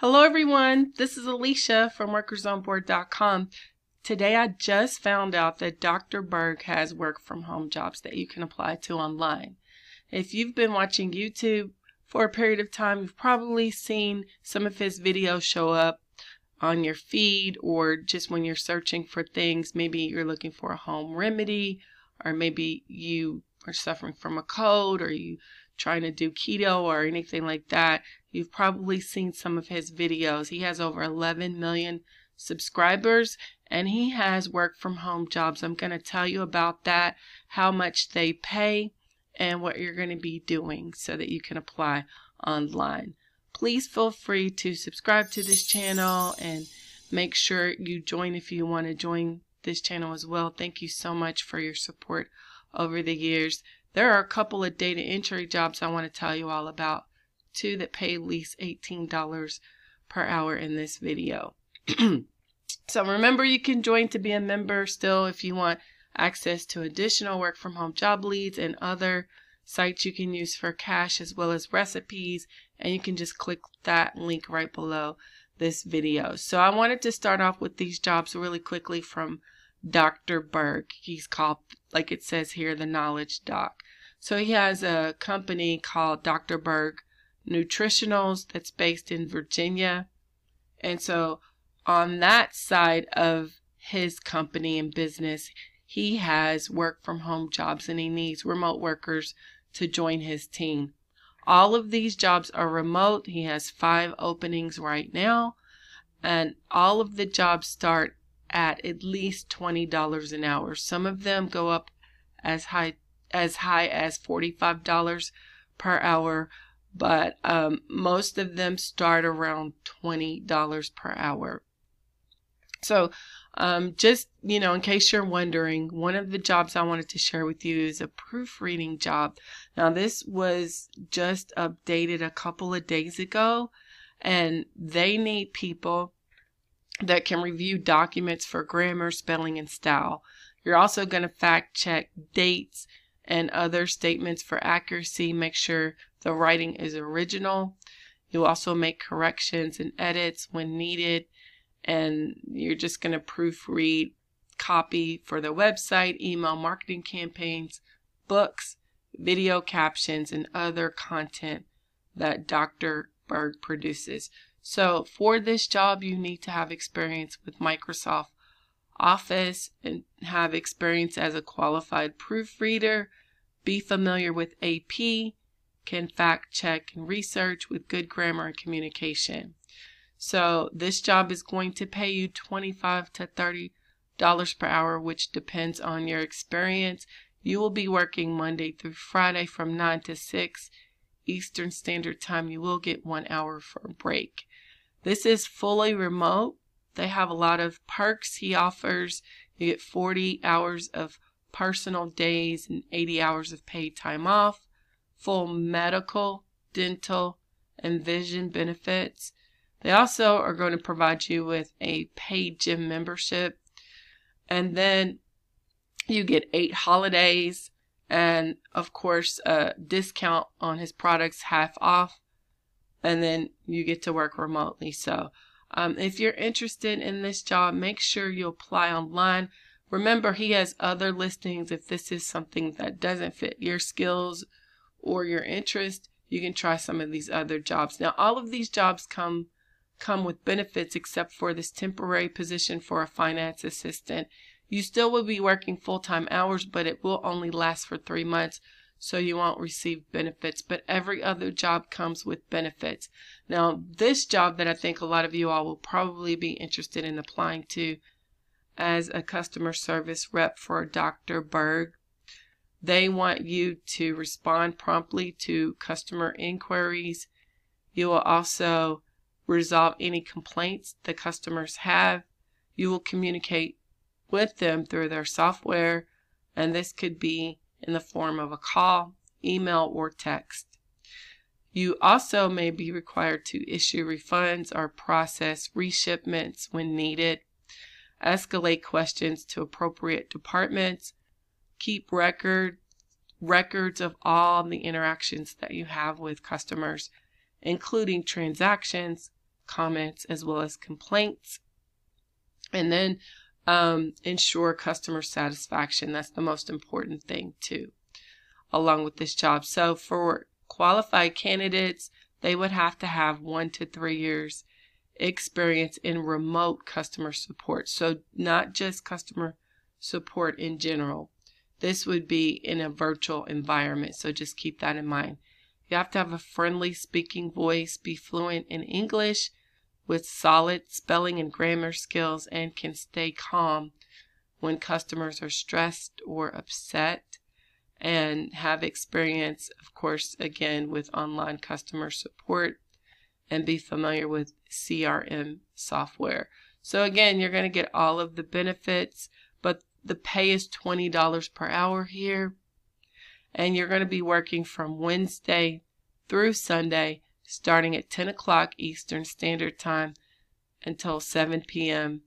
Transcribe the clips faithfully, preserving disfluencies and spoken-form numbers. Hello everyone, this is Alicia from Workers On Board dot com. Today I just found out that Doctor Berg has work from home jobs that you can apply to online. If you've been watching YouTube for a period of time, you've probably seen some of his videos show up on your feed, or just when you're searching for things. Maybe you're looking for a home remedy, or maybe you are suffering from a cold, or you trying to do keto or anything like that. You've probably seen some of his videos. He has over eleven million subscribers, and he has work from home jobs. I'm going to tell you about that, how much they pay, and what you're going to be doing so that you can apply online. Please feel free to subscribe to this channel and make sure you join if you want to join this channel as well. Thank you so much for your support over the years. There are a couple of data entry jobs I want to tell you all about too that pay at least eighteen dollars per hour in this video. So remember, you can join to be a member still if you want access to additional work from home job leads and other sites you can use for cash as well as recipes, and you can just click that link right below this video. So I wanted to start off with these jobs really quickly from Doctor Berg. He's called, like it says here, the Knowledge Doc. So he has a company called Doctor Berg Nutritionals that's based in Virginia. And so on that side of his company and business, he has work from home jobs, and he needs remote workers to join his team. All of these jobs are remote. He has five openings right now, and all of the jobs start at at least twenty dollars an hour. Some of them go up as high as high as forty-five dollars per hour, but um, most of them start around twenty dollars per hour. So um, just, you know, in case you're wondering, one of the jobs I wanted to share with you is a proofreading job. Now, this was just updated a couple of days ago, and they need people that can review documents for grammar, spelling, and style. You're also going to fact check dates and other statements for accuracy. Make sure the writing is original. You'll also make corrections and edits when needed, and you're just going to proofread copy for the website, email marketing campaigns, books, video captions, and other content that Doctor Berg produces. So for this job, you need to have experience with Microsoft Office and have experience as a qualified proofreader, be familiar with A P, can fact check and research with good grammar and communication. So this job is going to pay you twenty-five to thirty dollars per hour, which depends on your experience. You will be working Monday through Friday from nine to six Eastern Standard Time. You will get one hour for a break. This is fully remote. They have a lot of perks he offers. You get forty hours of personal days and eighty hours of paid time off, full medical, dental, and vision benefits. They also are going to provide you with a paid gym membership. And then you get eight holidays and, of course, a discount on his products, half off. And then you get to work remotely. So Um, if you're interested in this job, make sure you apply online. Remember, he has other listings. If this is something that doesn't fit your skills or your interest, you can try some of these other jobs. Now, all of these jobs come come with benefits except for this temporary position for a finance assistant. You still will be working full-time hours, but it will only last for three months. So you won't receive benefits, but every other job comes with benefits. Now, this job that I think a lot of you all will probably be interested in applying to as a customer service rep for Doctor Berg, they want you to respond promptly to customer inquiries. You will also resolve any complaints the customers have. You will communicate with them through their software, and this could be in the form of a call, email, or text. You also may be required to issue refunds or process reshipments when needed, escalate questions to appropriate departments, keep record, records of all the interactions that you have with customers, including transactions, comments, as well as complaints. And then um, ensure customer satisfaction. That's the most important thing too, along with this job. So for qualified candidates, they would have to have one to three years experience in remote customer support. So not just customer support in general. This would be in a virtual environment, so just keep that in mind. You have to have a friendly speaking voice, be fluent in English with solid spelling and grammar skills, and can stay calm when customers are stressed or upset, and have experience, of course, again, with online customer support, and be familiar with C R M software. So again, you're going to get all of the benefits, but the pay is twenty dollars per hour here, and you're going to be working from Wednesday through Sunday, starting at ten o'clock Eastern Standard Time until seven P M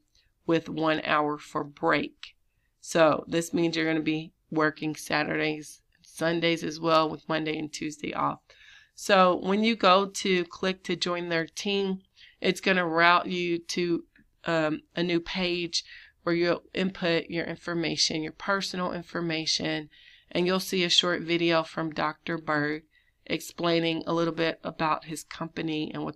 with one hour for break. So this means you're going to be working Saturdays, Sundays as well, with Monday and Tuesday off. So when you go to click to join their team, it's going to route you to um, a new page where you'll input your information, your personal information, and you'll see a short video from Doctor Berg explaining a little bit about his company and what,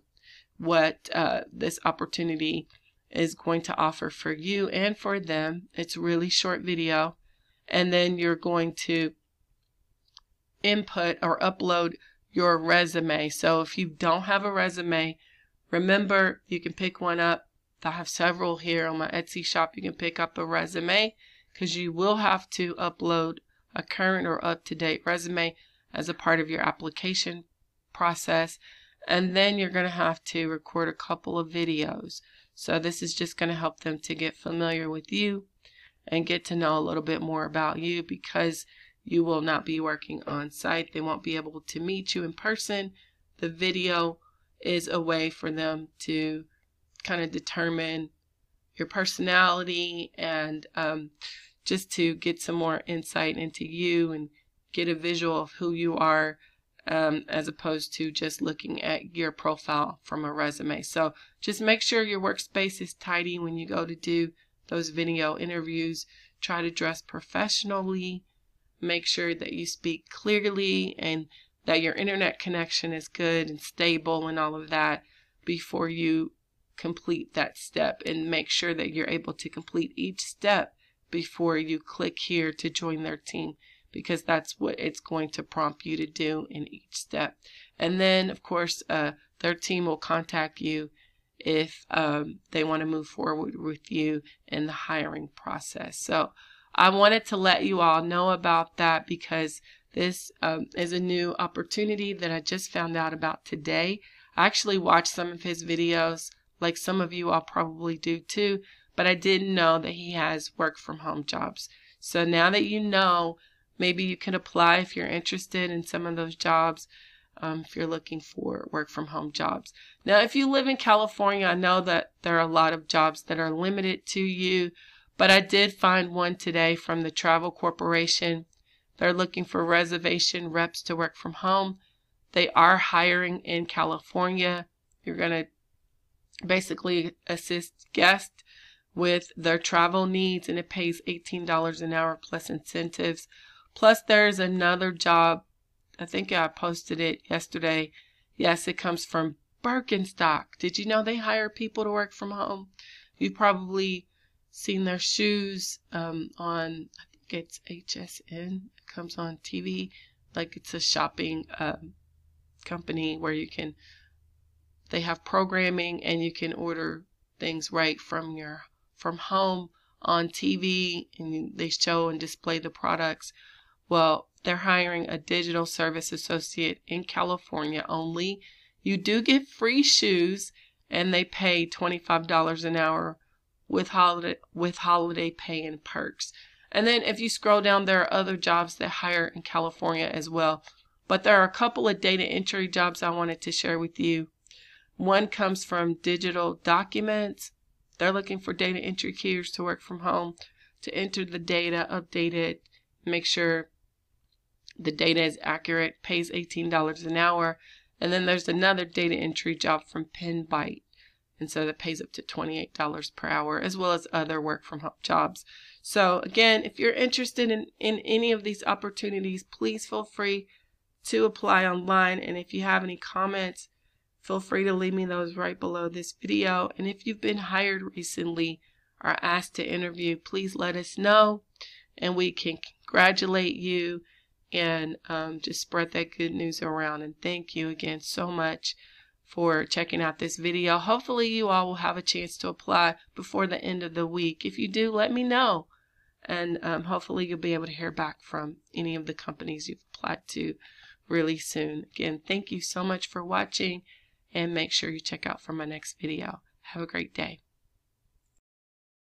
what uh, this opportunity is going to offer for you and for them. It's a really short video. And then you're going to input or upload your resume. So if you don't have a resume, remember, you can pick one up. I have several here on my Etsy shop. You can pick up a resume, because you will have to upload a current or up-to-date resume as a part of your application process. And then you're going to have to record a couple of videos. So this is just going to help them to get familiar with you and get to know a little bit more about you, because you will not be working on site. They won't be able to meet you in person. The video is a way for them to kind of determine your personality and um, just to get some more insight into you and get a visual of who you are, um, as opposed to just looking at your profile from a resume. So just make sure your workspace is tidy when you go to do those video interviews. Try to dress professionally. Make sure that you speak clearly and that your internet connection is good and stable and all of that before you complete that step, and make sure that you're able to complete each step before you click here to join their team, because that's what it's going to prompt you to do in each step. And then, of course, uh, their team will contact you if um, they want to move forward with you in the hiring process. So I wanted to let you all know about that, because this um, is a new opportunity that I just found out about today. I actually watched some of his videos, like some of you all probably do too, but I didn't know that he has work from home jobs. So now that you know, maybe you can apply if you're interested in some of those jobs. Um, if you're looking for work from home jobs. Now, if you live in California, I know that there are a lot of jobs that are limited to you, but I did find one today from the Travel Corporation. They're looking for reservation reps to work from home. They are hiring in California. You're going to basically assist guests with their travel needs, and it pays eighteen dollars an hour plus incentives. Plus, there's another job, I think I posted it yesterday. Yes, it comes from Birkenstock. Did you know they hire people to work from home? You've probably seen their shoes um, on, I think it's H S N. It comes on T V. Like, it's a shopping um, company where you can, they have programming and you can order things right from your, from home on T V, and they show and display the products. Well, they're hiring a digital service associate in California only. You do get free shoes, and they pay twenty-five dollars an hour with holiday, with holiday pay and perks. And then if you scroll down, there are other jobs that hire in California as well. But there are a couple of data entry jobs I wanted to share with you. One comes from Digital Documents. They're looking for data entry keys to work from home, to enter the data, update it, make sure the data is accurate, pays eighteen dollars an hour. And then there's another data entry job from PenByte. And so that pays up to twenty-eight dollars per hour, as well as other work from home jobs. So again, if you're interested in, in any of these opportunities, please feel free to apply online. And if you have any comments, feel free to leave me those right below this video. And if you've been hired recently or asked to interview, please let us know and we can congratulate you and um, just spread that good news around. And thank you again so much for checking out this video. Hopefully you all will have a chance to apply before the end of the week. If you do, let me know, and um, hopefully you'll be able to hear back from any of the companies you've applied to really soon. Again, thank you so much for watching, and make sure you check out for my next video. Have a great day.